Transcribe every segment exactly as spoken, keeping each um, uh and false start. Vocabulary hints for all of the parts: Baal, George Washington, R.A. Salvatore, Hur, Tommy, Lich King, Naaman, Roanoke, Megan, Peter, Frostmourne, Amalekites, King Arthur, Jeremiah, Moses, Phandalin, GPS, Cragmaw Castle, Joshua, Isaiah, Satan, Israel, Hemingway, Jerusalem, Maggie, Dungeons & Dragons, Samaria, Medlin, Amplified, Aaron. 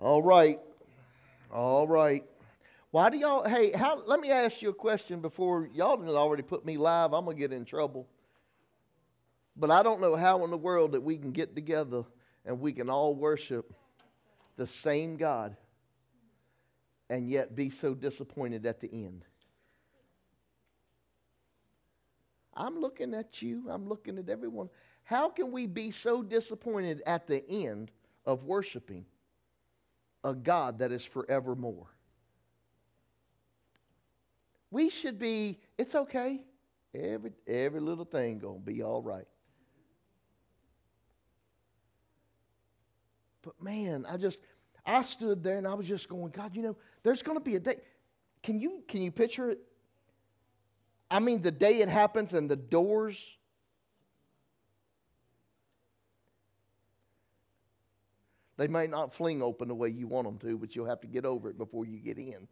All right. All right. Why do y'all, hey, how, let me ask you a question before y'all done already put me live. I'm going to get in trouble. But I don't know how in the world that we can get together and we can all worship the same God and yet be so disappointed at the end. I'm looking at you. I'm looking at everyone. How can we be so disappointed at the end of worshiping a God that is forevermore? We should be, it's okay. Every, every little thing going to be all right. But man, I just, I stood there and I was just going, God, you know, there's going to be a day. Can you, can you picture it? I mean, the day it happens and the doors. They might not fling open the way you want them to, but you'll have to get over it before you get in.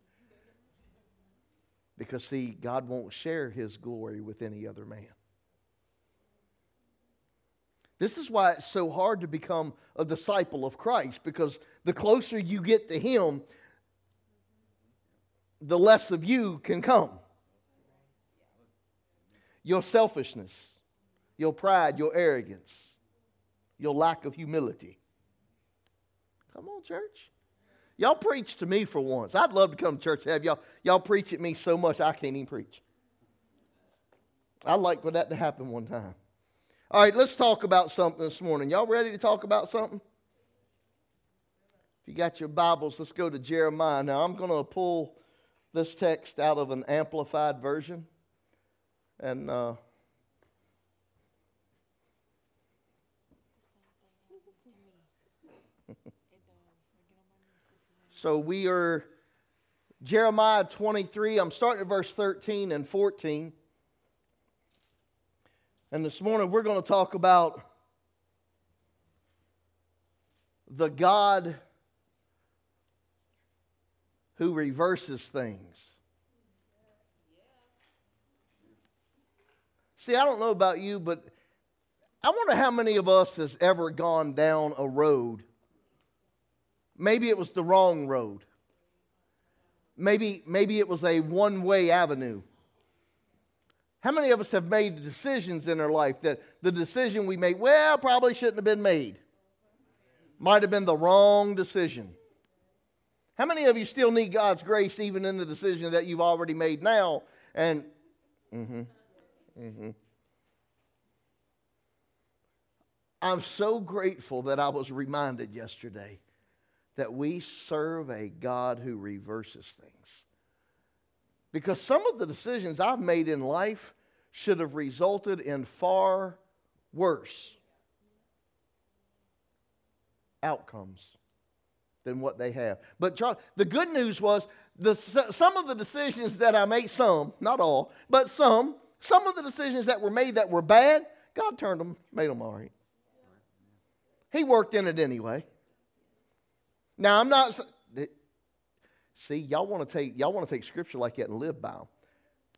Because, see, God won't share His glory with any other man. This is why it's so hard to become a disciple of Christ, because the closer you get to Him, the less of you can come. Your selfishness, your pride, your arrogance, your lack of humility. Come on, church. Y'all preach to me for once. I'd love to come to church and have y'all. Y'all preach at me so much I can't even preach. I'd like for that to happen one time. All right, let's talk about something this morning. Y'all ready to talk about something? If you got your Bibles, let's go to Jeremiah. Now, I'm going to pull this text out of an amplified version. And uh, so we are Jeremiah twenty-three. I'm starting at verse thirteen and fourteen. And this morning we're going to talk about the God who reverses things. See, I don't know about you, but I wonder how many of us has ever gone down a road. Maybe it was the wrong road. Maybe, maybe it was a one-way avenue. How many of us have made decisions in our life that the decision we made, well, probably shouldn't have been made. Might have been the wrong decision. How many of you still need God's grace even in the decision that you've already made now? And, mm-hmm. Mm-hmm. I'm so grateful that I was reminded yesterday that we serve a God who reverses things. Because some of the decisions I've made in life should have resulted in far worse outcomes than what they have. But the good news was the, some of the decisions that I made, some, not all, but some, Some of the decisions that were made that were bad, God turned them, made them all right. He worked in it anyway. Now I'm not. See, y'all want to take y'all want to take Scripture like that and live by them,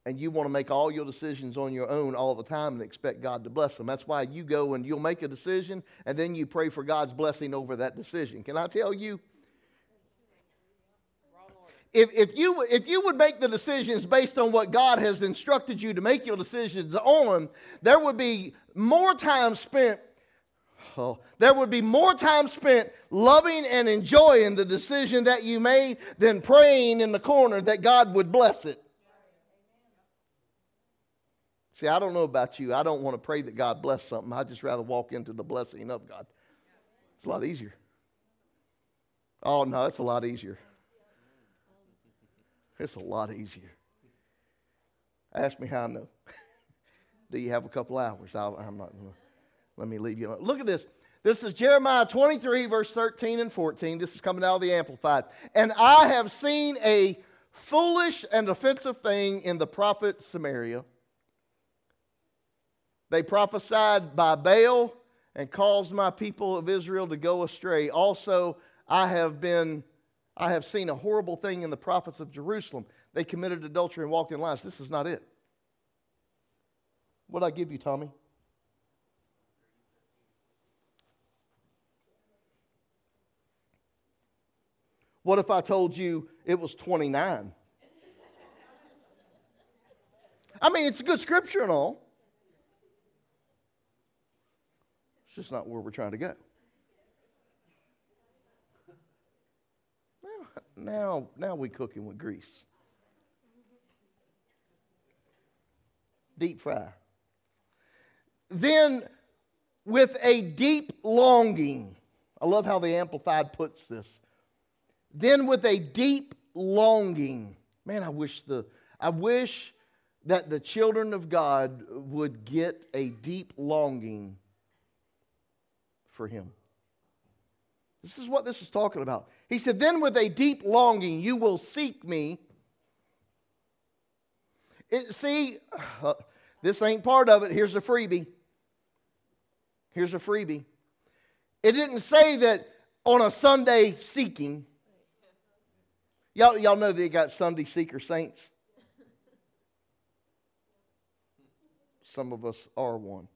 and you want to make all your decisions on your own all the time and expect God to bless them. That's why you go and you'll make a decision and then you pray for God's blessing over that decision. Can I tell you? If, if, you, if you would make the decisions based on what God has instructed you to make your decisions on, there would be more time spent, oh, there would be more time spent loving and enjoying the decision that you made than praying in the corner that God would bless it. See, I don't know about you. I don't want to pray that God bless something. I'd just rather walk into the blessing of God. It's a lot easier. Oh, no, it's a lot easier. It's a lot easier. Ask me how I know. Do you have a couple hours? I, I'm not going to. Let me leave you alone. Look at this. This is Jeremiah twenty-three, verse thirteen and fourteen. This is coming out of the Amplified. And I have seen a foolish and offensive thing in the prophet Samaria. They prophesied by Baal and caused my people of Israel to go astray. Also, I have been... I have seen a horrible thing in the prophets of Jerusalem. They committed adultery and walked in lies. This is not it. What did I give you, Tommy? What if I told you it was twenty-nine? I mean, it's a good scripture and all. It's just not where we're trying to go. Now, now we're cooking with grease. Deep fry. Then with a deep longing. I love how the Amplified puts this. Then with a deep longing. Man, I wish the I wish that the children of God would get a deep longing for Him. This is what this is talking about. He said, then with a deep longing you will seek me. It, see, uh, this ain't part of it. Here's a freebie. Here's a freebie. It didn't say that on a Sunday seeking. Y'all, y'all know they got Sunday seeker saints. Some of us are one.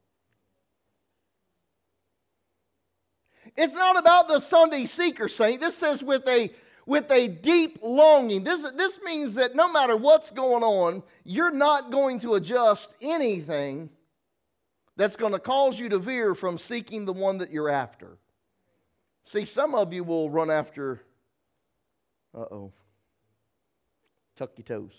It's not about the Sunday seeker saint. This says with a with a deep longing. This, this means that no matter what's going on, you're not going to adjust anything that's going to cause you to veer from seeking the one that you're after. See, some of you will run after, uh-oh, tuck your toes.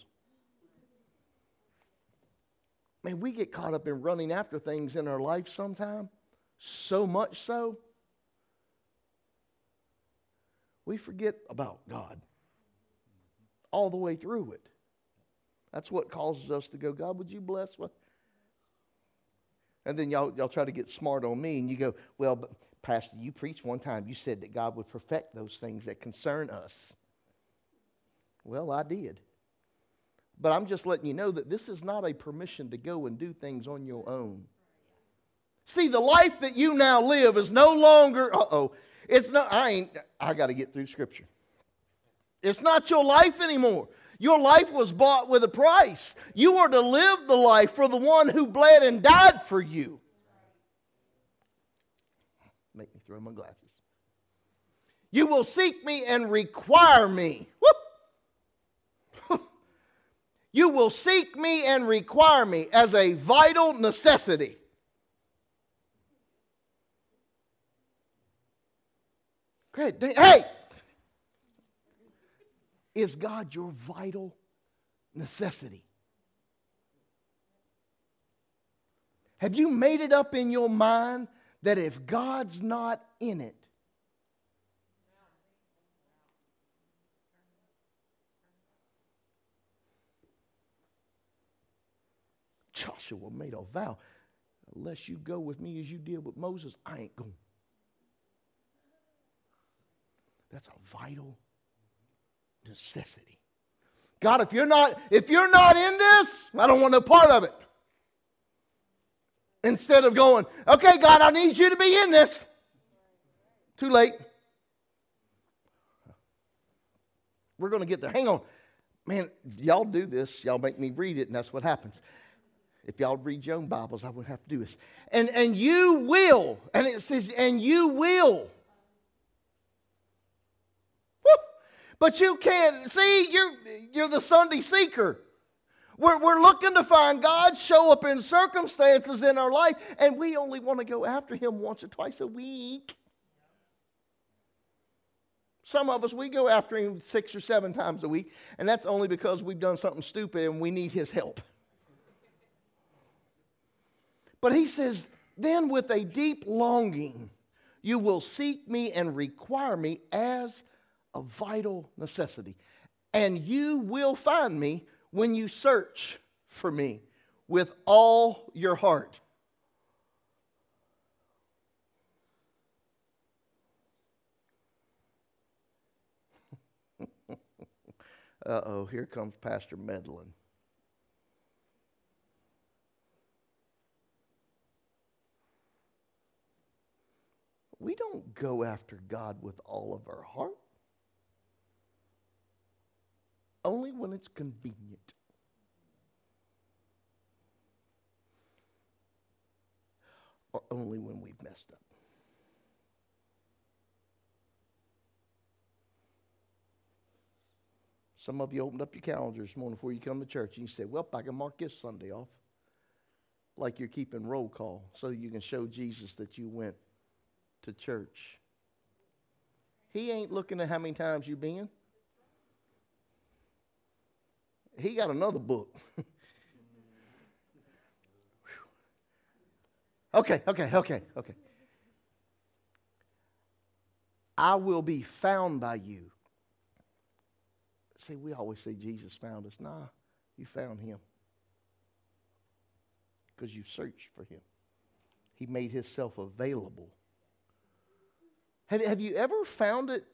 Man, we get caught up in running after things in our life sometime, so much so, we forget about God all the way through it. That's what causes us to go, God, would you bless what? And then y'all, y'all try to get smart on me, and you go, well, but Pastor, you preached one time. You said that God would perfect those things that concern us. Well, I did. But I'm just letting you know that this is not a permission to go and do things on your own. See, the life that you now live is no longer, uh-oh, It's not, I ain't, I got to get through Scripture. It's not your life anymore. Your life was bought with a price. You are to live the life for the one who bled and died for you. Make me throw my glasses. You will seek me and require me. Whoop. You will seek me and require me as a vital necessity. Great. Hey, is God your vital necessity? Have you made it up in your mind that if God's not in it, Joshua made a vow, unless you go with me as you did with Moses, I ain't going. That's a vital necessity. God, if you're not, if you're not in this, I don't want no part of it. Instead of going, okay, God, I need you to be in this. Too late. We're going to get there. Hang on. Man, y'all do this. Y'all make me read it, and that's what happens. If y'all read your own Bibles, I wouldn't have to do this. And, and you will. And it says, and you will. But you can't, see, you're, you're the Sunday seeker. We're, we're looking to find God show up in circumstances in our life, and we only want to go after Him once or twice a week. Some of us, we go after Him six or seven times a week, and that's only because we've done something stupid and we need His help. But He says, then with a deep longing, you will seek me and require me as a vital necessity. And you will find me when you search for me with all your heart. Uh-oh, here comes Pastor Medlin. We don't go after God with all of our heart. Only when it's convenient. Or only when we've messed up. Some of you opened up your calendar this morning before you come to church. And you say, well, I can mark this Sunday off. Like you're keeping roll call so you can show Jesus that you went to church. He ain't looking at how many times you've been. He got another book. okay, okay, okay, okay. I will be found by you. See, we always say Jesus found us. Nah, you found him. Because you searched for him. He made himself available. Have, have you ever found it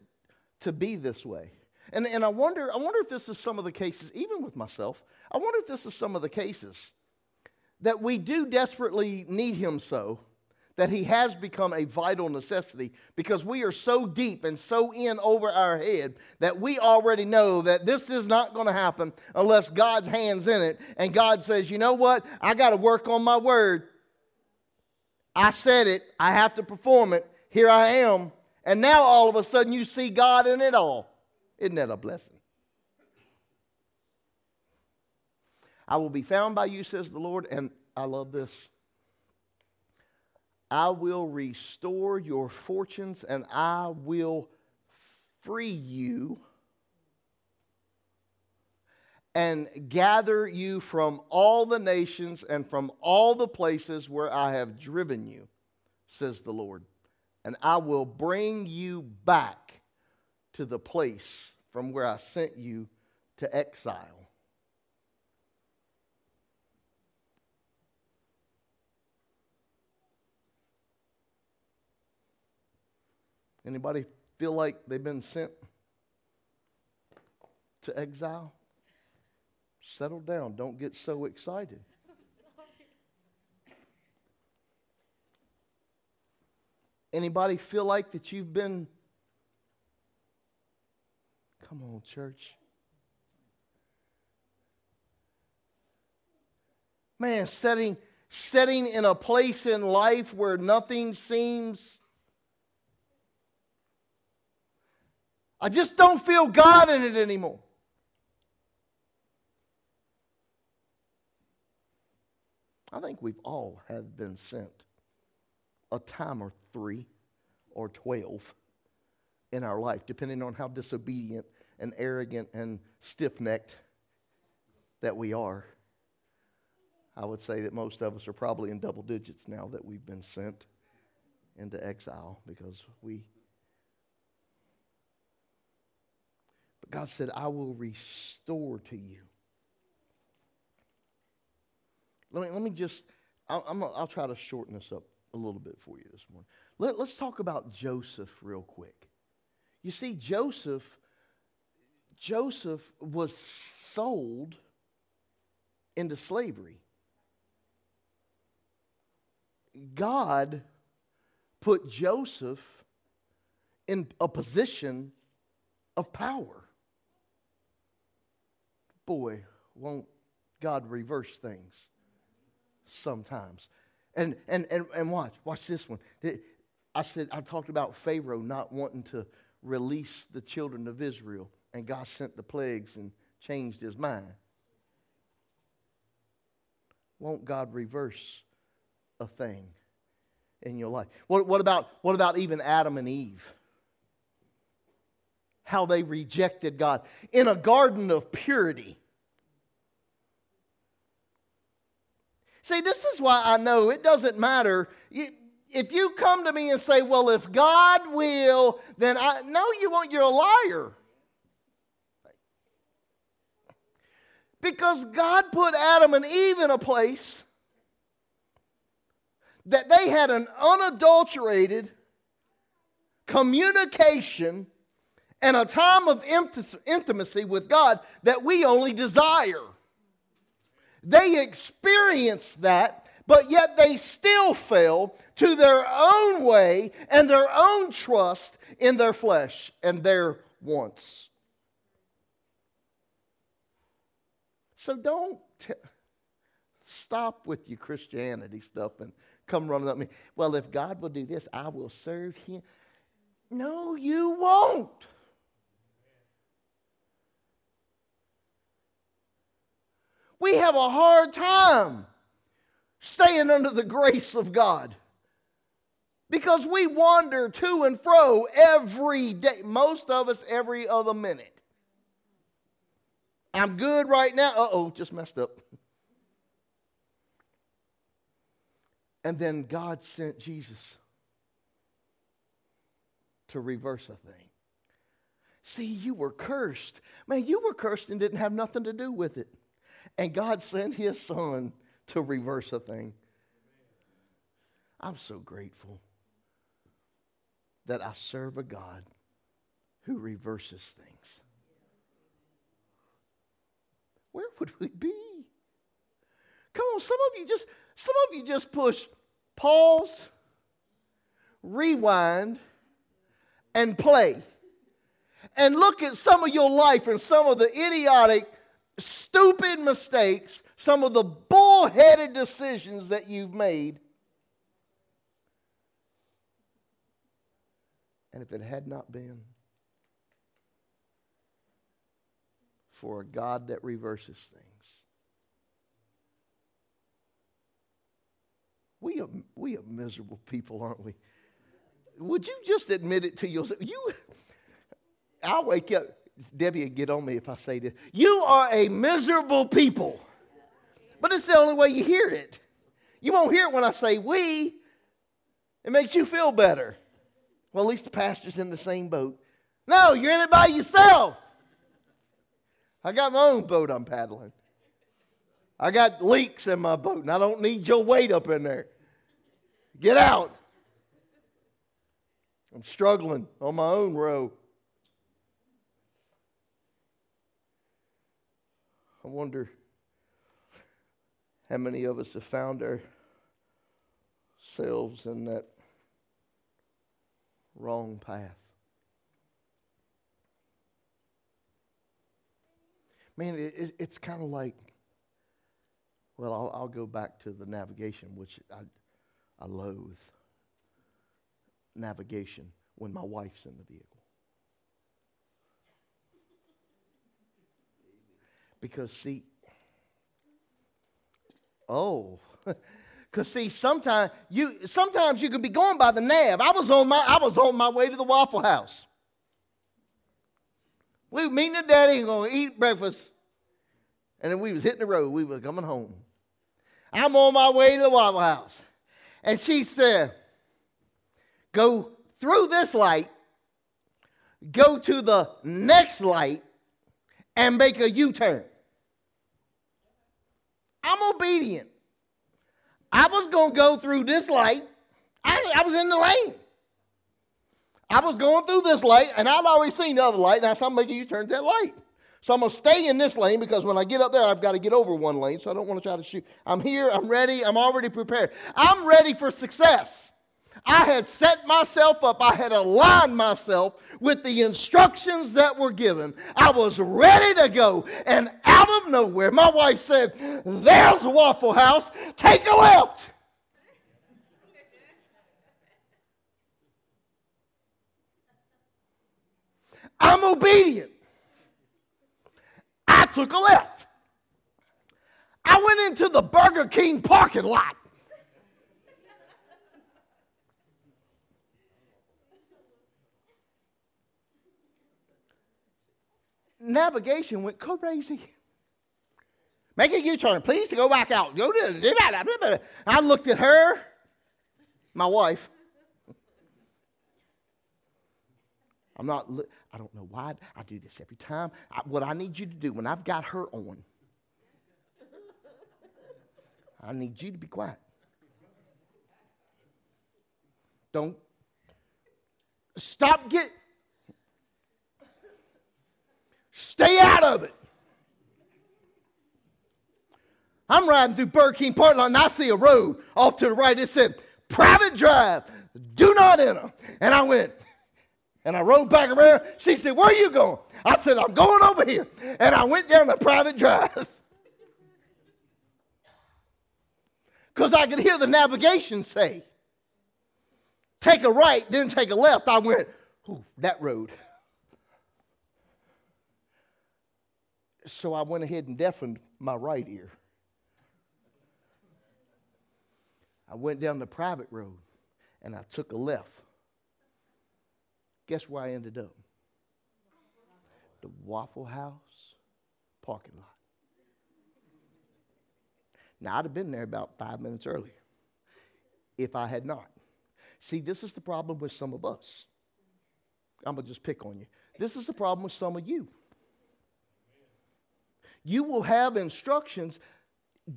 to be this way? And, and I wonder, I wonder if this is some of the cases, even with myself, I wonder if this is some of the cases that we do desperately need him so that he has become a vital necessity because we are so deep and so in over our head that we already know that this is not going to happen unless God's hand's in it. And God says, you know what? I got to work on my word. I said it. I have to perform it. Here I am. And now all of a sudden you see God in it all. Isn't that a blessing? I will be found by you, says the Lord. And I love this. I will restore your fortunes and I will free you and gather you from all the nations and from all the places where I have driven you, says the Lord. And I will bring you back to the place from where I sent you to exile. Anybody feel like they've been sent to exile? Settle down. Don't get so excited. Anybody feel like that you've been... Come on, church. Man, setting, setting in a place in life where nothing seems... I just don't feel God in it anymore. I think we've all have been sent a time or three or twelve in our life, depending on how disobedient and arrogant and stiff-necked that we are. I would say that most of us are probably in double digits now that we've been sent into exile because we... God said, I will restore to you. Let me, let me just, I'll, I'm gonna, I'll try to shorten this up a little bit for you this morning. Let, let's talk about Joseph real quick. You see, Joseph, Joseph was sold into slavery. God put Joseph in a position of power. Boy, won't God reverse things sometimes. And and and, and watch, watch this one. I said, I talked about Pharaoh not wanting to release the children of Israel, and God sent the plagues and changed his mind. Won't God reverse a thing in your life? What, what about what about even Adam and Eve? How they rejected God in a garden of purity. See, this is why I know it doesn't matter. If you come to me and say, well, if God will, then I... No, you won't. You're a liar. Because God put Adam and Eve in a place that they had an unadulterated communication and a time of intimacy with God that we only desire. They experienced that, but yet they still fell to their own way and their own trust in their flesh and their wants. So don't t- stop with your Christianity stuff and come running up to me. Well, if God will do this, I will serve him. No, you won't. We have a hard time staying under the grace of God because we wander to and fro every day. Most of us every other minute. I'm good right now. Uh-oh, just messed up. And then God sent Jesus to reverse a thing. See, you were cursed. Man, you were cursed and didn't have nothing to do with it. And God sent His Son to reverse a thing. I'm so grateful that I serve a God who reverses things. Where would we be? Come on, some of you just, some of you just push pause, rewind, and play. And look at some of your life and some of the idiotic, stupid mistakes, some of the bullheaded decisions that you've made. And if it had not been for a God that reverses things, we are, we are miserable people, aren't we? Would you just admit it to yourself? You, I'll wake up. Debbie would get on me if I say this. You are a miserable people. But it's the only way you hear it. You won't hear it when I say we. It makes you feel better. Well, at least the pastor's in the same boat. No, you're in it by yourself. I got my own boat I'm paddling. I got leaks in my boat, and I don't need your weight up in there. Get out. I'm struggling on my own row. I wonder how many of us have found ourselves in that wrong path. Man, it, it, it's kind of like, well, I'll, I'll go back to the navigation, which I, I loathe. Navigation when my wife's in the vehicle. Because see, oh, because see, sometimes you sometimes you could be going by the nav. I was on my I was on my way to the Waffle House. We were meeting at Daddy and going to eat breakfast, and then we was hitting the road. We were coming home. I'm on my way to the Waffle House, and she said, "Go through this light, go to the next light, and make a U-turn." I'm obedient. I was going to go through this light. I, I was in the lane. I was going through this light, and I've already seen the other light. Now, so I'm making a U-turn at that light. So I'm going to stay in this lane because when I get up there, I've got to get over one lane, so I don't want to try to shoot. I'm here. I'm ready. I'm already prepared. I'm ready for success. I had set myself up. I had aligned myself with the instructions that were given. I was ready to go. And out of nowhere, my wife said, "There's a Waffle House. Take a left." I'm obedient. I took a left. I went into the Burger King parking lot. Navigation went crazy. "Make a U-turn, please, to go back out." I looked at her, my wife. I'm not. I don't know why I do this every time. I, what I need you to do when I've got her on, I need you to be quiet. Don't stop. Get. Stay out of it. I'm riding through Burger King parking lot, and I see a road off to the right. It said, "Private drive, do not enter." And I went, and I rode back around. She said, "Where are you going?" I said, "I'm going over here." And I went down the private drive. Because I could hear the navigation say, "Take a right, then take a left." I went, "Ooh, that road." So I went ahead and deafened my right ear. I went down the private road, and I took a left. Guess where I ended up? The Waffle House parking lot. Now, I'd have been there about five minutes earlier if I had not. See, this is the problem with some of us. I'm going to just pick on you. This is the problem with some of you. You will have instructions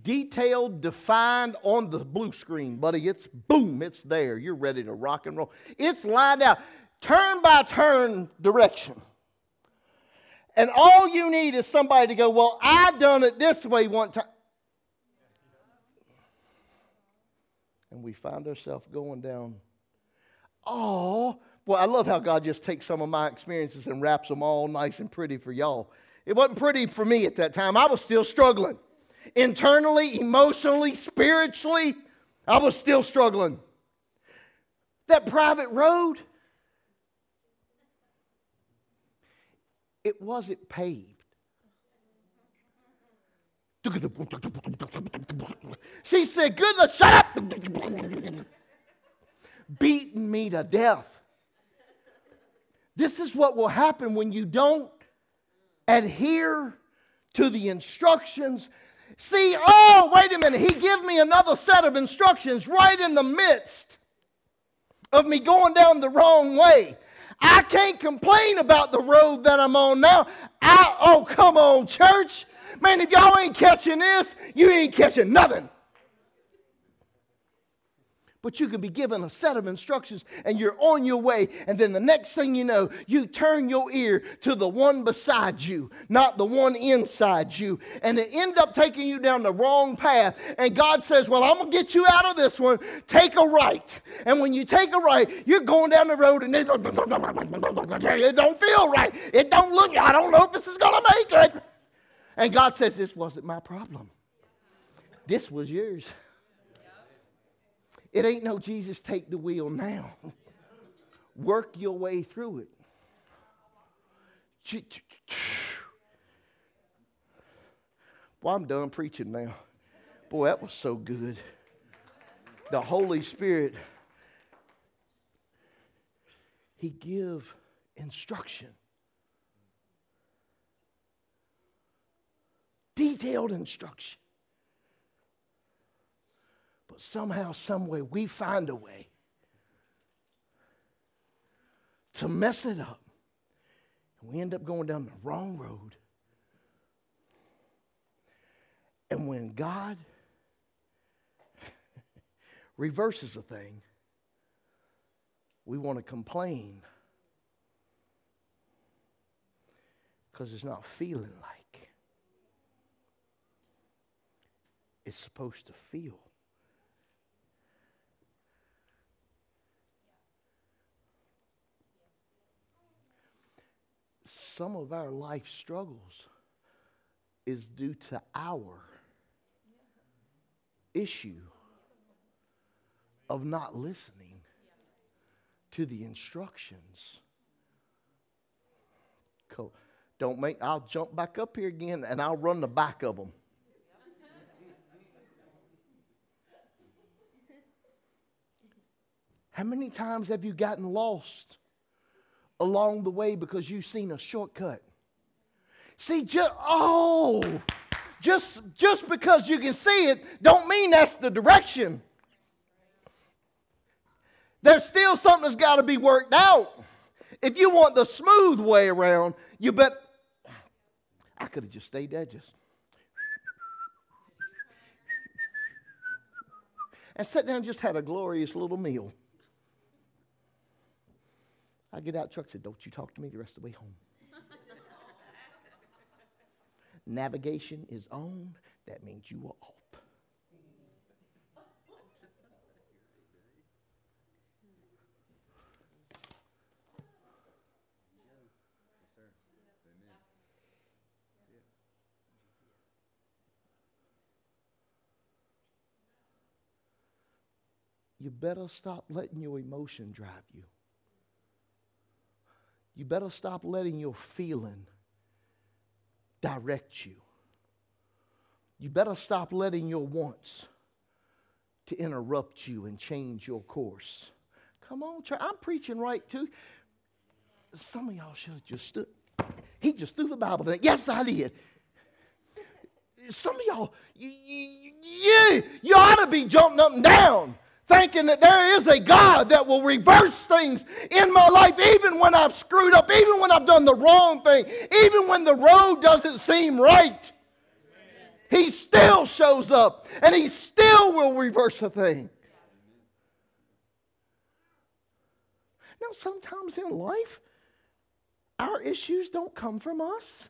detailed, defined on the blue screen, buddy. It's boom, it's there. You're ready to rock and roll. It's lined out, turn by turn direction. And all you need is somebody to go, well, I done it this way one time. And we find ourselves going down. Oh, well, I love how God just takes some of my experiences and wraps them all nice and pretty for y'all. It wasn't pretty for me at that time. I was still struggling. Internally, emotionally, spiritually, I was still struggling. That private road, it wasn't paved. She said, good luck, shut up! Beating me to death. This is what will happen when you don't adhere to the instructions. See, oh, wait a minute. He gave me another set of instructions right in the midst of me going down the wrong way. I can't complain about the road that I'm on now. I, oh, come on, church. Man, if y'all ain't catching this, you ain't catching nothing. But you could be given a set of instructions and you're on your way. And then the next thing you know, you turn your ear to the one beside you, not the one inside you. And it end up taking you down the wrong path. And God says, well, I'm going to get you out of this one. Take a right. And when you take a right, you're going down the road and it, it don't feel right. It don't look, I don't know if this is going to make it. And God says, this wasn't my problem. This was yours. It ain't no Jesus take the wheel now. Work your way through it. Well, I'm done preaching now. Boy, that was so good. The Holy Spirit, He give instruction. Detailed instruction. But somehow, someway, we find a way to mess it up. And we end up going down the wrong road. And when God reverses a thing, we want to complain because it's not feeling like it's supposed to feel. Some of our life struggles is due to our issue of not listening to the instructions. Cool. Don't make, I'll jump back up here again and I'll run the back of them. How many times have you gotten lost along the way because you've seen a shortcut? See, just oh, just just because you can see it, don't mean that's the direction. There's still something that's got to be worked out. If you want the smooth way around, you bet I could have just stayed there, just and sat down and just had a glorious little meal. I get out of the truck and said, don't you talk to me the rest of the way home. Navigation is on. That means you are off. You better stop letting your emotion drive you. You better stop letting your feeling direct you. You better stop letting your wants to interrupt you and change your course. Come on, church. I'm preaching right to you. Some of y'all should have just stood. He just threw the Bible down. Yes, I did. Some of y'all, you, you, you, you ought to be jumping up and down, thinking that there is a God that will reverse things in my life, even when I've screwed up, even when I've done the wrong thing, even when the road doesn't seem right. He still shows up, and he still will reverse a thing. Now, sometimes in life, our issues don't come from us.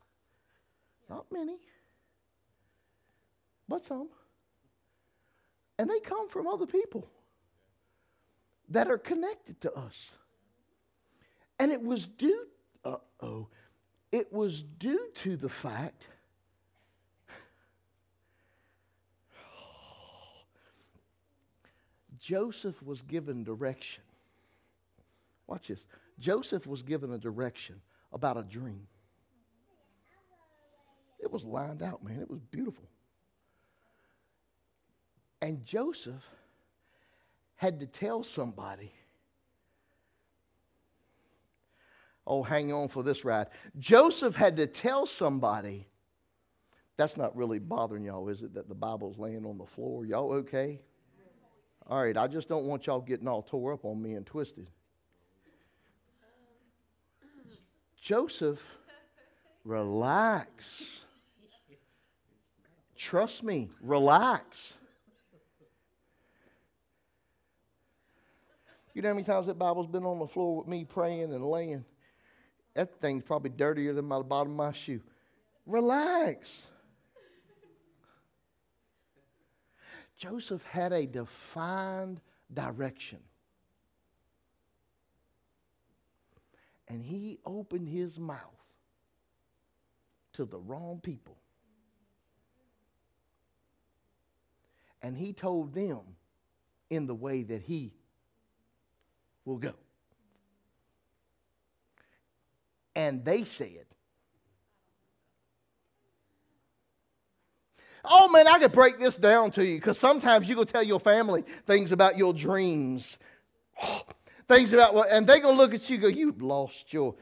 Not many, but some. And they come from other people that are connected to us. And it was due, uh-oh, it was due to the fact Joseph was given direction. Watch this. Joseph was given a direction about a dream. It was lined out, man. It was beautiful. And Joseph had to tell somebody, oh, hang on for this ride. Joseph had to tell somebody, that's not really bothering y'all, is it, that the Bible's laying on the floor? Y'all okay? All right, I just don't want y'all getting all tore up on me and twisted. Joseph, relax. Trust me, relax. You know how many times that Bible's been on the floor with me praying and laying? That thing's probably dirtier than my, the bottom of my shoe. Relax. Joseph had a defined direction. And he opened his mouth to the wrong people. And he told them in the way that he will go. And they said, oh, man, I could break this down to you, because sometimes you go tell your family things about your dreams. Oh, things about what, and they're going to look at you and go, you've lost your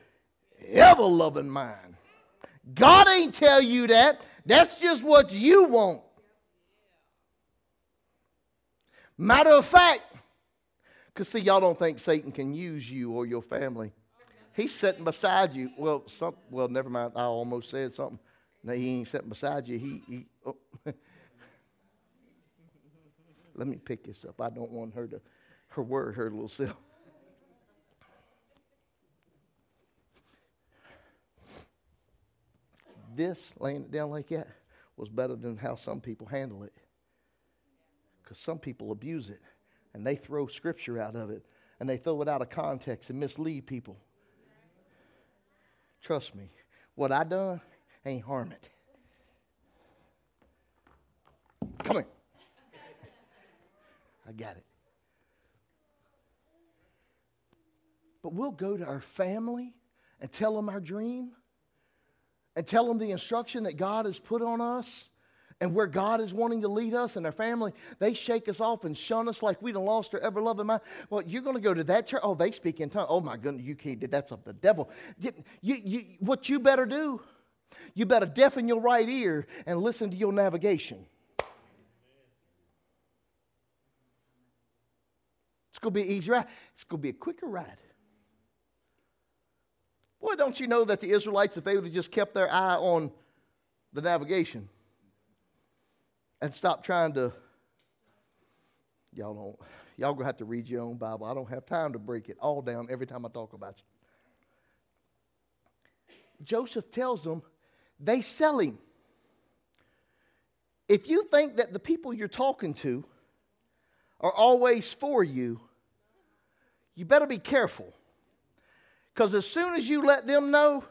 ever-loving mind. God ain't tell you that. That's just what you want. Matter of fact, because, see, y'all don't think Satan can use you or your family. He's sitting beside you. Well, some, well, never mind. I almost said something. No, he ain't sitting beside you. He, he oh. Let me pick this up. I don't want her to, her word, her little self. This, laying it down like that, was better than how some people handle it. Because some people abuse it. And they throw scripture out of it. And they throw it out of context and mislead people. Trust me. What I done ain't harm it. Come here. I got it. But we'll go to our family and tell them our dream. And tell them the instruction that God has put on us. And where God is wanting to lead us and our family, they shake us off and shun us like we done lost our ever-loving mind. Well, you're going to go to that church? Oh, they speak in tongues. Oh, my goodness, you can't do that. That's of the devil. You, you, what you better do, you better deafen your right ear and listen to your navigation. It's going to be an easy ride. It's going to be a quicker ride. Boy, don't you know that the Israelites, if they would have just kept their eye on the navigation, and stop trying to, y'all don't, y'all gonna have to read your own Bible. I don't have time to break it all down every time I talk about you. Joseph tells them, they sell him. If you think that the people you're talking to are always for you, you better be careful. Because as soon as you let them know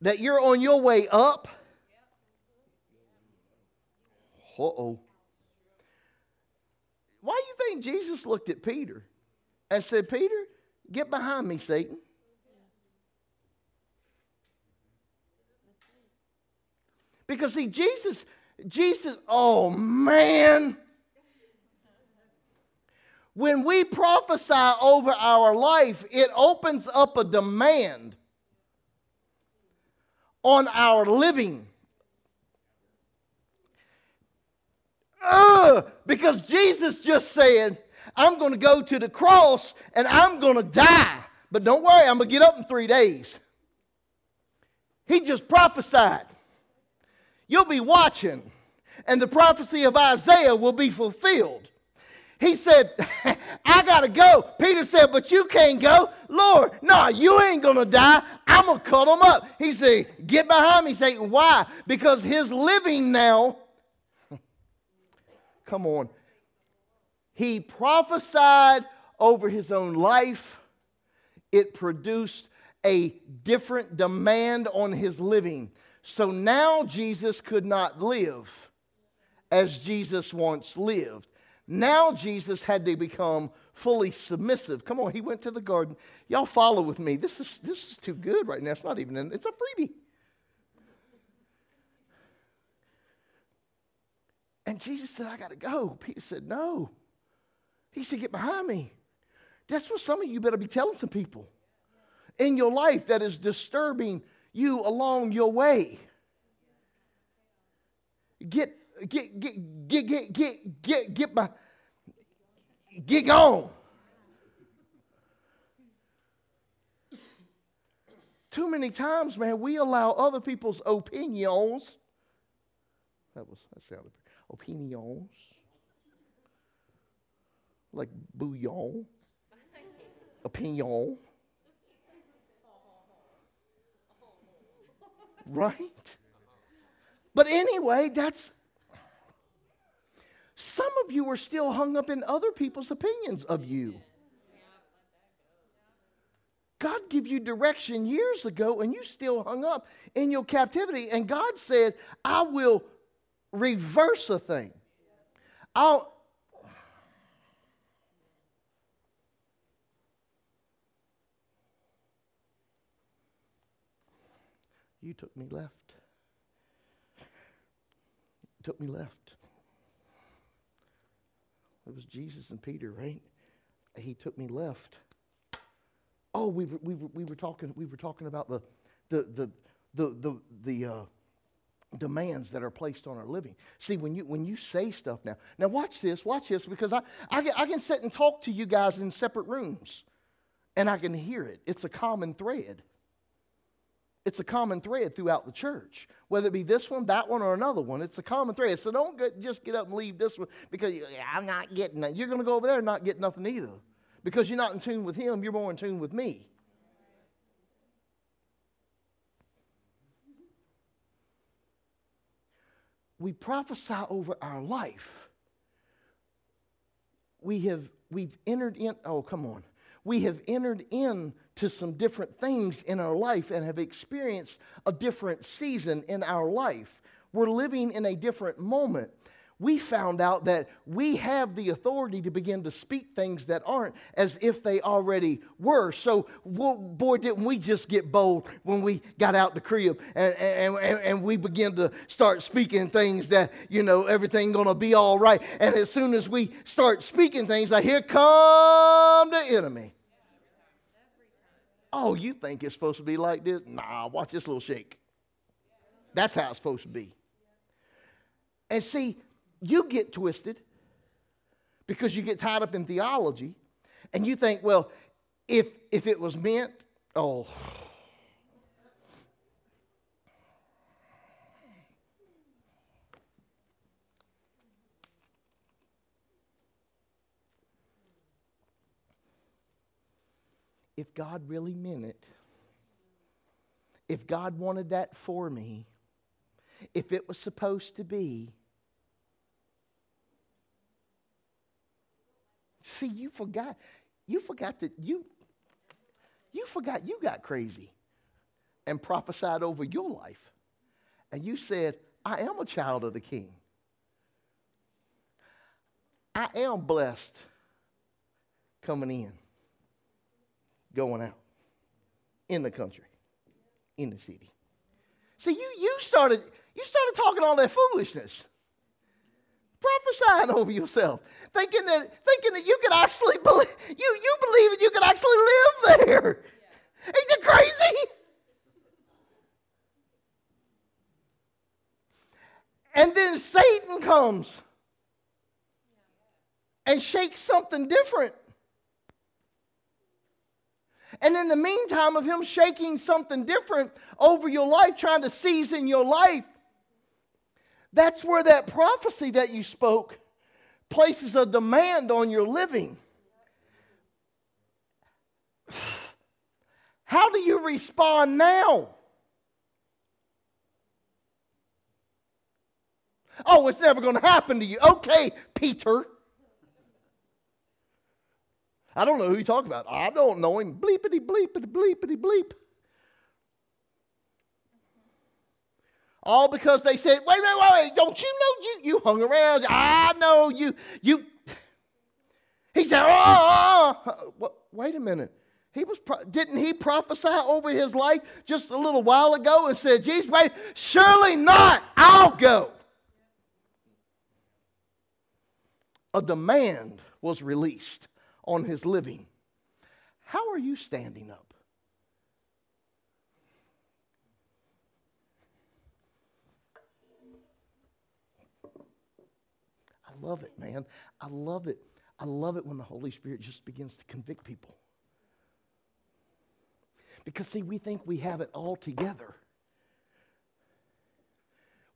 that you're on your way up, uh-oh. Why do you think Jesus looked at Peter and said, Peter, get behind me, Satan? Because, see, Jesus, Jesus, oh, man. When we prophesy over our life, it opens up a demand on our living. Ugh, because Jesus just said, I'm going to go to the cross and I'm going to die. But don't worry, I'm going to get up in three days. He just prophesied. You'll be watching, and the prophecy of Isaiah will be fulfilled. He said, I got to go. Peter said, but you can't go. Lord, no, you ain't going to die. I'm going to cut them up. He said, get behind me, Satan. Why? Because his living now, come on, he prophesied over his own life. It produced a different demand on his living. So now Jesus could not live as Jesus once lived. Now Jesus had to become fully submissive. Come on, he went to the garden. Y'all follow with me. This is, this is too good right now. It's not even, in, it's a freebie. And Jesus said, I got to go. Peter said, no. He said, get behind me. That's what some of you better be telling some people in your life that is disturbing you along your way. Get Get get get get get get get my get gone. Too many times, man, we allow other people's opinions. That was that sounded opinions like bouillon, opinion, right? But anyway, that's. Some of you are still hung up in other people's opinions of you. God gave you direction years ago, and you still hung up in your captivity. And God said, I will reverse a thing. I'll... You took me left. You took me left. It was Jesus and Peter, right? He took me left. Oh, we were, we were, we were talking we were talking about the the the the the, the uh, demands that are placed on our living. See, when you when you say stuff now, now watch this, watch this, because I I can, I can sit and talk to you guys in separate rooms, and I can hear it. It's a common thread. It's a common thread throughout the church, whether it be this one, that one, or another one. It's a common thread. So don't get, just get up and leave this one because you, I'm not getting that. You're going to go over there and not get nothing either because you're not in tune with him. You're more in tune with me. We prophesy over our life. We have we've entered in. Oh, come on. We have entered in. To some different things in our life and have experienced a different season in our life. We're living in a different moment. We found out that we have the authority to begin to speak things that aren't as if they already were. So, well, boy, didn't we just get bold when we got out the crib and, and, and, and we began to start speaking things that, you know, everything going to be all right. And as soon as we start speaking things, like, here come the enemy. Oh, you think it's supposed to be like this? Nah, watch this little shake. That's how it's supposed to be. And see, you get twisted because you get tied up in theology and you think, well, if if it was meant, oh. If God really meant it, if God wanted that for me, if it was supposed to be, see, you forgot, you forgot that you, you forgot you got crazy and prophesied over your life. And you said, I am a child of the King. I am blessed coming in. Going out in the country, in the city. See, you you started you started talking all that foolishness. prophesying over yourself, thinking that thinking that you could actually believe you you believe that you could actually live there. Yeah. Ain't that crazy? And then Satan comes and shakes something different. And in the meantime of him shaking something different over your life, trying to seize in your life, that's where that prophecy that you spoke places a demand on your living. How do you respond now? Oh, it's never going to happen to you. Okay, Peter. I don't know who you talk about. I don't know him. Bleepity, bleepity, bleepity, bleep. All because they said, wait, wait, wait, wait. Don't you know you, you hung around? I know you. You. He said, oh, wait a minute. He was pro- didn't he prophesy over his life just a little while ago and said, Jesus, wait, surely not. I'll go. A demand was released on his living. How are you standing up? I love it, man. I love it. I love it when the Holy Spirit just begins to convict people. Because, see, we think we have it all together.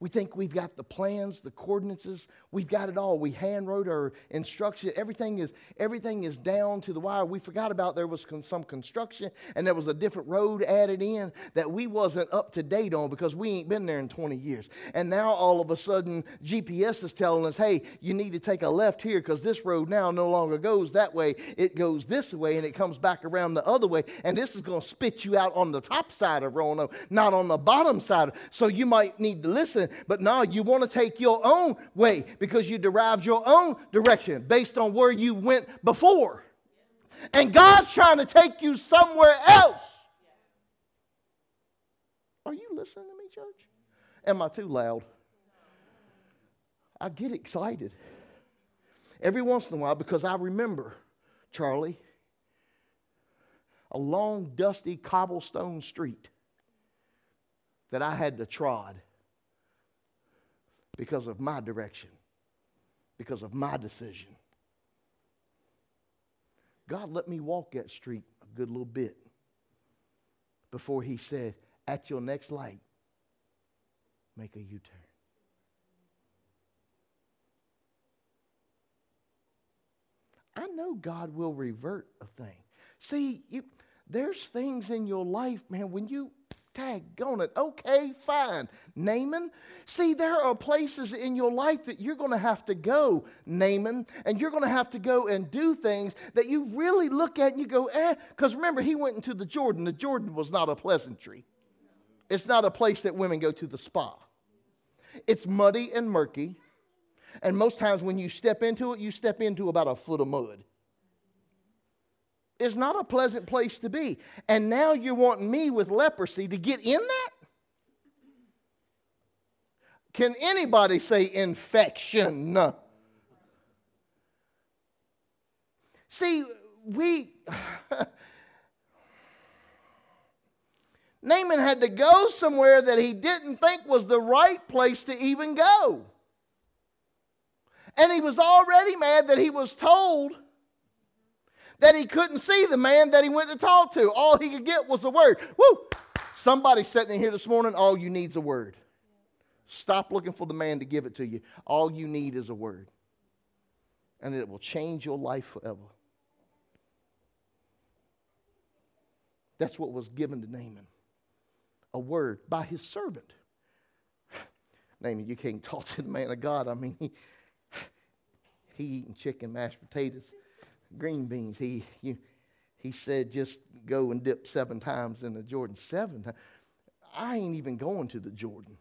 We think we've got the plans, the coordinates, we've got it all. We handwrote our instruction. Everything is, everything is down to the wire. We forgot about there was con- some construction and there was a different road added in that we wasn't up to date on because we ain't been there in twenty years. And now all of a sudden G P S is telling us, hey, you need to take a left here because this road now no longer goes that way. It goes this way and it comes back around the other way. And this is going to spit you out on the top side of Roanoke, not on the bottom side. So you might need to listen. But now you want to take your own way because you derived your own direction based on where you went before. And God's trying to take you somewhere else. Are you listening to me, church? Am I too loud? I get excited every once in a while because I remember, Charlie, a long, dusty cobblestone street that I had to trod. Because of my direction. Because of my decision. God let me walk that street a good little bit before he said, at your next light, make a U-turn. I know God will revert a thing. See, you, there's things in your life, man, when you... Daggone it. Okay, fine. Naaman. See, there are places in your life that you're going to have to go, Naaman, and you're going to have to go and do things that you really look at and you go, eh, because remember, he went into the Jordan. The Jordan was not a pleasantry. It's not a place that women go to the spa. It's muddy and murky, and most times when you step into it, you step into about a foot of mud. It's not a pleasant place to be. And now you're wanting me with leprosy to get in that? Can anybody say infection? No. See, we... Naaman had to go somewhere that he didn't think was the right place to even go. And he was already mad that he was told... that he couldn't see the man that he went to talk to. All he could get was a word. Woo! Somebody sitting in here this morning, all you need is a word. Stop looking for the man to give it to you. All you need is a word. And it will change your life forever. That's what was given to Naaman. A word by his servant. Naaman, you can't talk to the man of God. I mean, he, he eating chicken, mashed potatoes. Green beans. He, he he said, just go and dip seven times in the Jordan. Seven times. I ain't even going to the Jordan.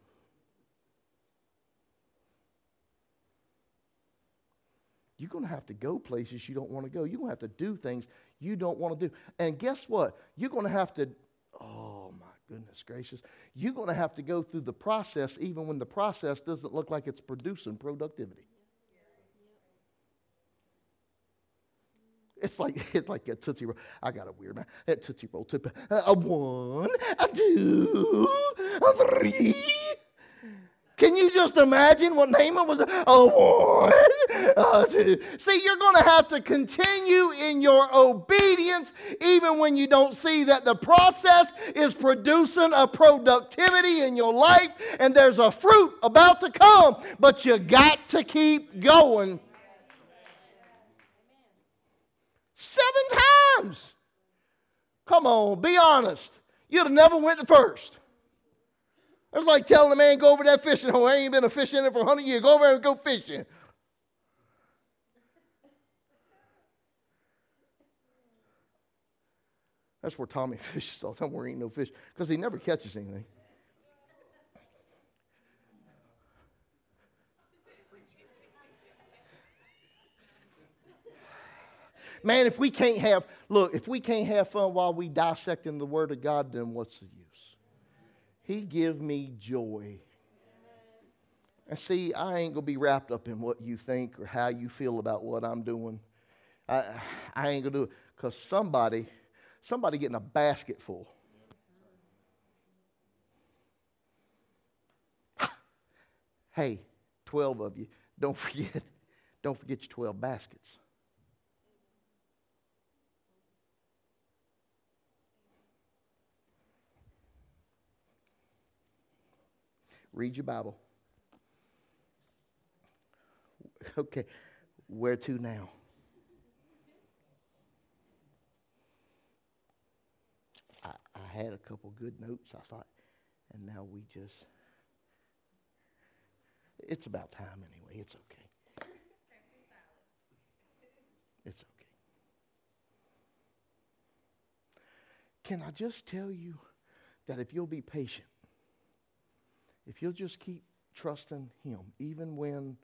You're going to have to go places you don't want to go. You're going to have to do things you don't want to do. And guess what? You're going to have to, oh my goodness gracious, you're going to have to go through the process even when the process doesn't look like it's producing productivity. Yeah. It's like it's like a Tootsie Roll. I got a weird man. That Tootsie Roll. Tootsie, a one, a two, a three. Can you just imagine what Naaman was? A one, a two. See, you're going to have to continue in your obedience even when you don't see that the process is producing a productivity in your life and there's a fruit about to come. But you got to keep going. Seven times. Come on, be honest. You'd have never went the first. It's like telling a man, go over that fishing hole. I ain't been a fish in it for a hundred years. Go over there and go fishing. That's where Tommy fishes all the time, where he ain't no fish, because he never catches anything. Man, if we can't have, look, if we can't have fun while we dissecting the Word of God, then what's the use? He give me joy. And see, I ain't going to be wrapped up in what you think or how you feel about what I'm doing. I, I ain't going to do it, because somebody, somebody getting a basket full. Hey, twelve of you, don't forget, don't forget your twelve baskets. Read your Bible. Okay, where to now? I, I had a couple good notes, I thought, and now we just... It's about time anyway, it's okay. It's okay. Can I just tell you that if you'll be patient, if you'll just keep trusting Him, even when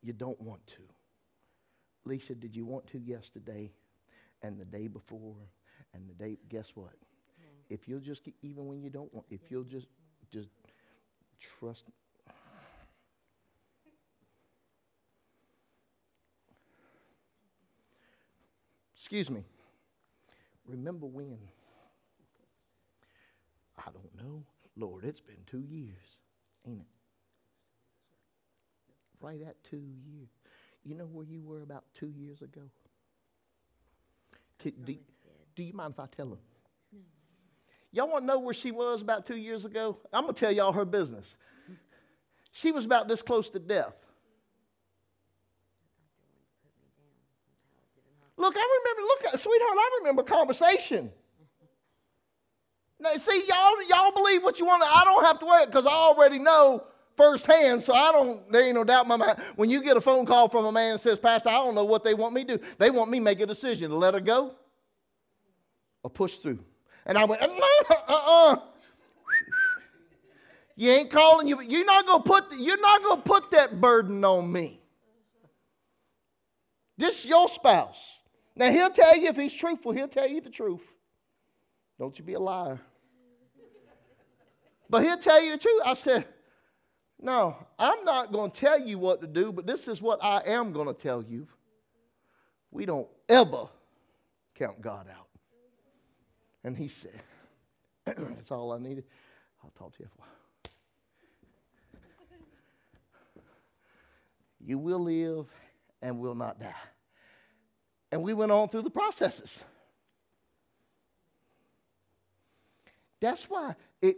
you don't want to. Lisa, did you want to yesterday and the day before and the day? Guess what? Yeah. If you'll just keep, even when you don't want, if you'll just, just trust. Excuse me. Remember when? I don't know. Lord, it's been two years, ain't it? Right at two years. You know where you were about two years ago? Could, do, do you mind if I tell them? No. Y'all want to know where she was about two years ago? I'm going to tell y'all her business. She was about this close to death. Look, I remember, look, sweetheart, I remember conversation. Now, see, y'all y'all believe what you want to. I don't have to worry because I already know firsthand, so I don't, there ain't no doubt in my mind. When you get a phone call from a man that says, Pastor, I don't know what they want me to do. They want me to make a decision to let her go or push through. And I went, uh-uh. You ain't calling you. You're not going to put the, you're not going to put that burden on me. This is your spouse. Now, he'll tell you if he's truthful. He'll tell you the truth. Don't you be a liar. But he'll tell you the truth. I said, no, I'm not going to tell you what to do, but this is what I am going to tell you. We don't ever count God out. And he said, that's all I needed. I'll talk to you for a while. You will live and will not die. And we went on through the processes. That's why it,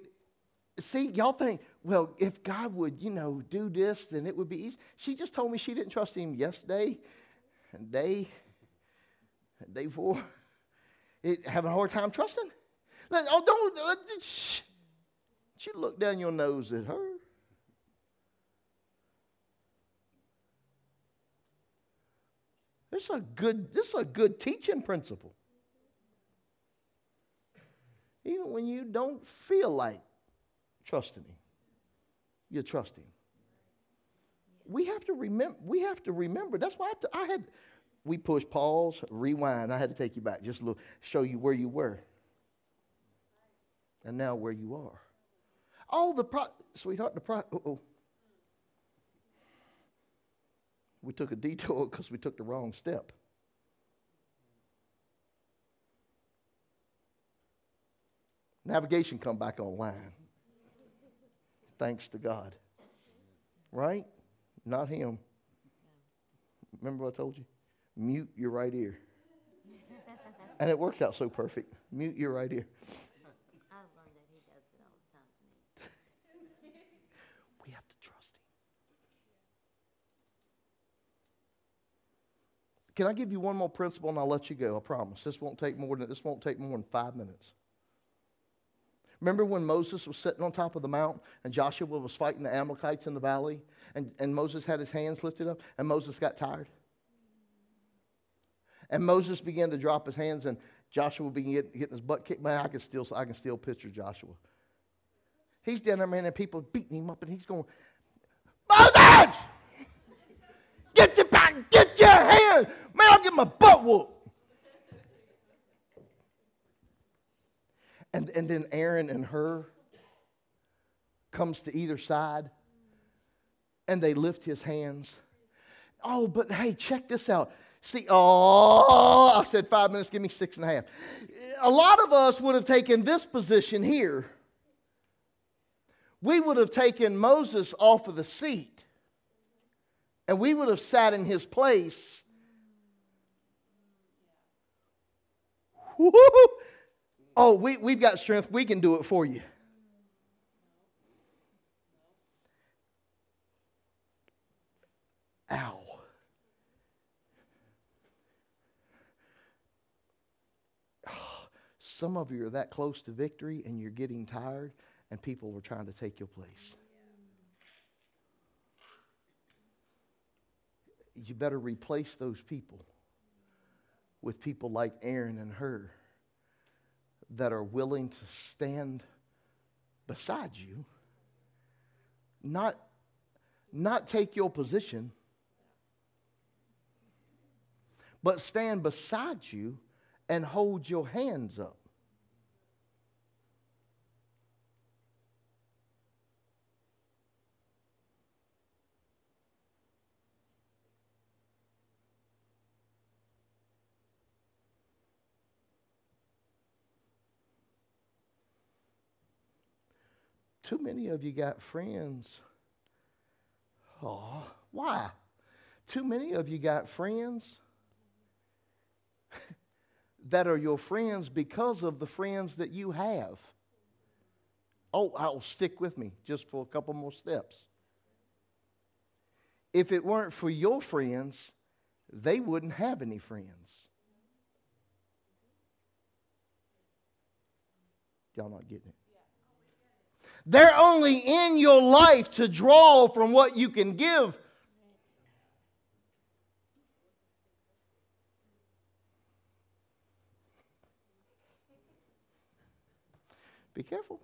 see, y'all think, well, if God would, you know, do this, then it would be easy. She just told me she didn't trust Him yesterday, and day, and day four. It, having a hard time trusting. Like, oh, don't, uh, shh. She looked down your nose at her. This is a good, this is a good teaching principle. Even when you don't feel like trusting Him, you trust Him. We have to remember. We have to remember. That's why I, t- I had. We pushed pause, rewind. I had to take you back, just a little, show you where you were, and now where you are. Oh, the pro, sweetheart, the pro. Oh, we took a detour because we took the wrong step. Navigation come back online. Thanks to God. Right? Not him. Remember what I told you? Mute your right ear. And it works out so perfect. Mute your right ear. I've learned that he does it all the time to me. We have to trust him. Can I give you one more principle and I'll let you go? I promise. This won't take more than this won't take more than five minutes. Remember when Moses was sitting on top of the mount and Joshua was fighting the Amalekites in the valley and, and Moses had his hands lifted up and Moses got tired? And Moses began to drop his hands and Joshua began getting, getting his butt kicked. Man, I can still, I can still picture Joshua. He's down there, man, and people are beating him up and he's going, Moses! Get your back, get your hand! Man, I'll get my butt whooped. And, and then Aaron and Hur comes to either side, and they lift his hands. Oh, but hey, check this out. See, oh, I said five minutes, give me six and a half. A lot of us would have taken this position here. We would have taken Moses off of the seat, and we would have sat in his place. Woo-hoo! Oh, we, we've got strength. We can do it for you. Ow. Oh, some of you are that close to victory and you're getting tired and people are trying to take your place. You better replace those people with people like Aaron and Hur, that are willing to stand beside you, not, not take your position, but stand beside you and hold your hands up. Too many of you got friends. Oh, why? Too many of you got friends that are your friends because of the friends that you have. Oh, I'll stick with me just for a couple more steps. If it weren't for your friends, they wouldn't have any friends. Y'all not getting it? They're only in your life to draw from what you can give. Be careful.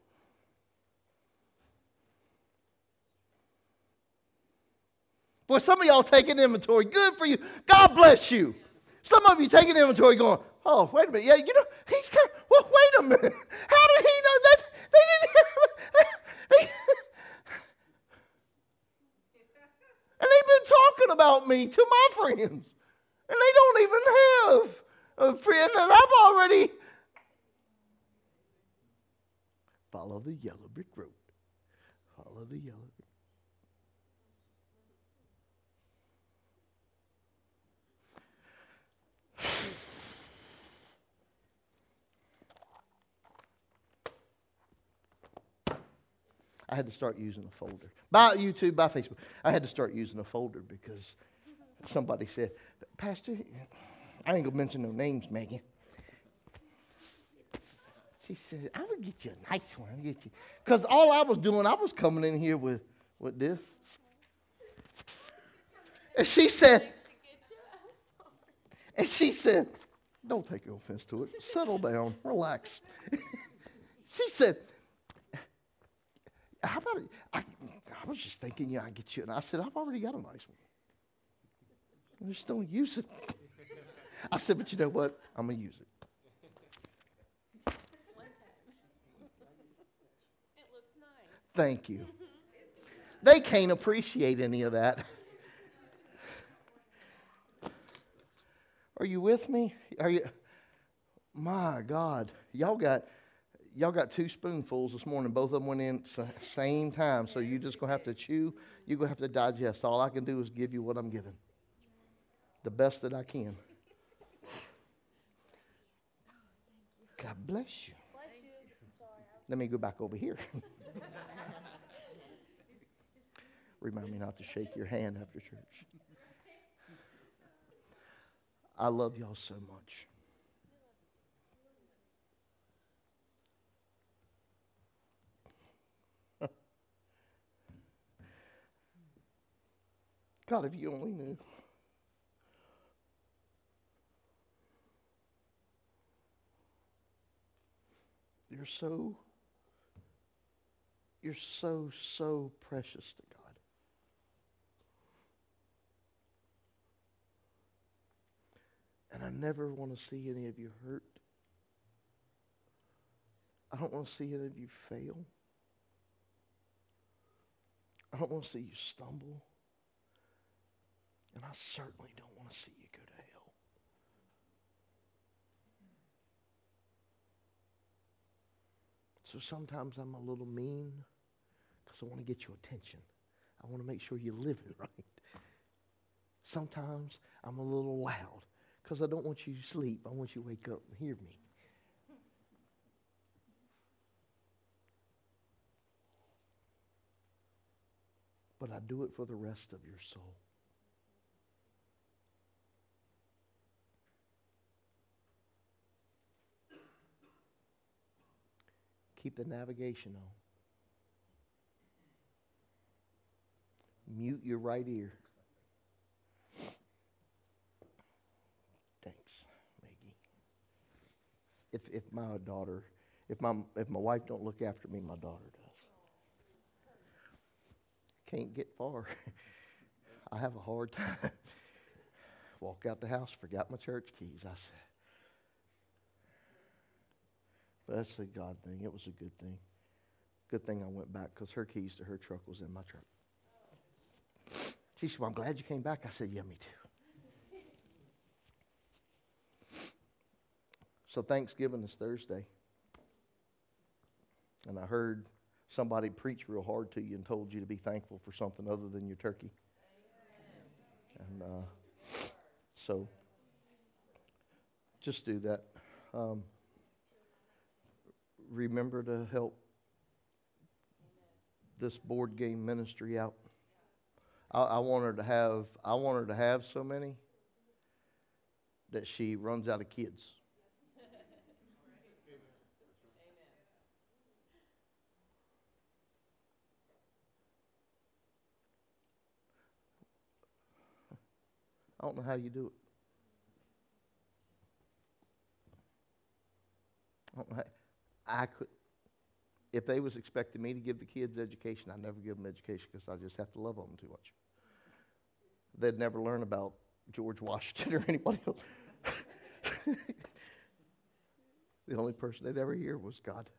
Boy, some of y'all taking inventory. Good for you. God bless you. Some of you taking inventory going, oh, wait a minute. Yeah, you know, he's kind of, well, wait a minute. How did he know that? They didn't have it. And they've been talking about me to my friends. And they don't even have a friend. And I've already. Follow the yellow brick road. Follow the yellow brick. I had to start using a folder. By YouTube, by Facebook. I had to start using a folder because somebody said, Pastor, I ain't going to mention no names, Megan. She said, I'm going to get you a nice one. I'm gonna get you. Because all I was doing, I was coming in here with, with this. And she said, and she said, don't take your offense to it. Settle down. Relax. She said, how about it? I, I was just thinking, yeah, I get you. And I said, I've already got a nice one. I just don't use it. I said, but you know what? I'm going to use it. One time. It looks nice. Thank you. They can't appreciate any of that. Are you with me? Are you? My God. Y'all got, y'all got two spoonfuls this morning. Both of them went in at the same time. So you're just going to have to chew. You're going to have to digest. All I can do is give you what I'm giving. The best that I can. God bless you. Let me go back over here. Remind me not to shake your hand after church. I love y'all so much. God, if you only knew. You're so, you're so, so precious to God. And I never want to see any of you hurt. I don't want to see any of you fail. I don't want to see you stumble. And I certainly don't want to see you go to hell. So sometimes I'm a little mean because I want to get your attention. I want to make sure you're living right. Sometimes I'm a little loud because I don't want you to sleep. I want you to wake up and hear me. But I do it for the rest of your soul. Keep the navigation on. Mute your right ear. Thanks, Maggie. If if my daughter, if my if my wife don't look after me, my daughter does. Can't get far. I have a hard time. Walk out the house, forgot my church keys. I said. But that's a God thing. It was a good thing. Good thing I went back because her keys to her truck was in my truck. She said, well, I'm glad you came back. I said, yeah, me too. So Thanksgiving is Thursday. And I heard somebody preach real hard to you and told you to be thankful for something other than your turkey. And uh, so just do that. Um Remember to help this board game ministry out. I, I want her to have. I want her to have so many that she runs out of kids. I don't know how you do it. I don't know how. I could, if they was expecting me to give the kids education, I never give them education because I just have to love on them too much. They'd never learn about George Washington or anybody else. The only person they'd ever hear was God.